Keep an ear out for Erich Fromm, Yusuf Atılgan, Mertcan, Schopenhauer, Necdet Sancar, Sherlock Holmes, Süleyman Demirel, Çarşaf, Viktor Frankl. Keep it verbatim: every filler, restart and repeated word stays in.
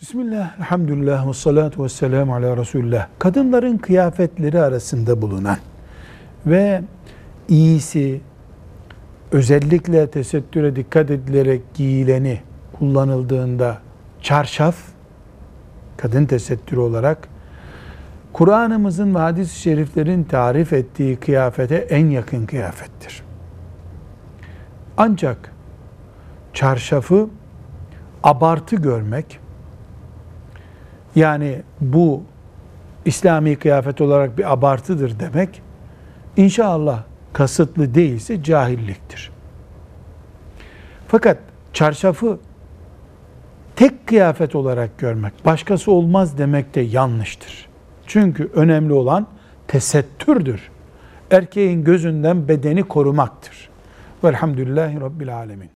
Bismillah, elhamdülillah, ve salatu ve selamu ala Resulullah. Kadınların kıyafetleri arasında bulunan ve iyisi, özellikle tesettüre dikkat edilerek giyileni kullanıldığında çarşaf, kadın tesettürü olarak Kur'an'ımızın ve hadis-i şeriflerin tarif ettiği kıyafete en yakın kıyafettir. Ancak çarşafı abartı görmek, yani bu İslami kıyafet olarak bir abartıdır demek, inşallah kasıtlı değilse cahilliktir. Fakat çarşafı tek kıyafet olarak görmek, başkası olmaz demek de yanlıştır. Çünkü önemli olan tesettürdür. Erkeğin gözünden bedeni korumaktır. Velhamdülillahi Rabbil Alemin.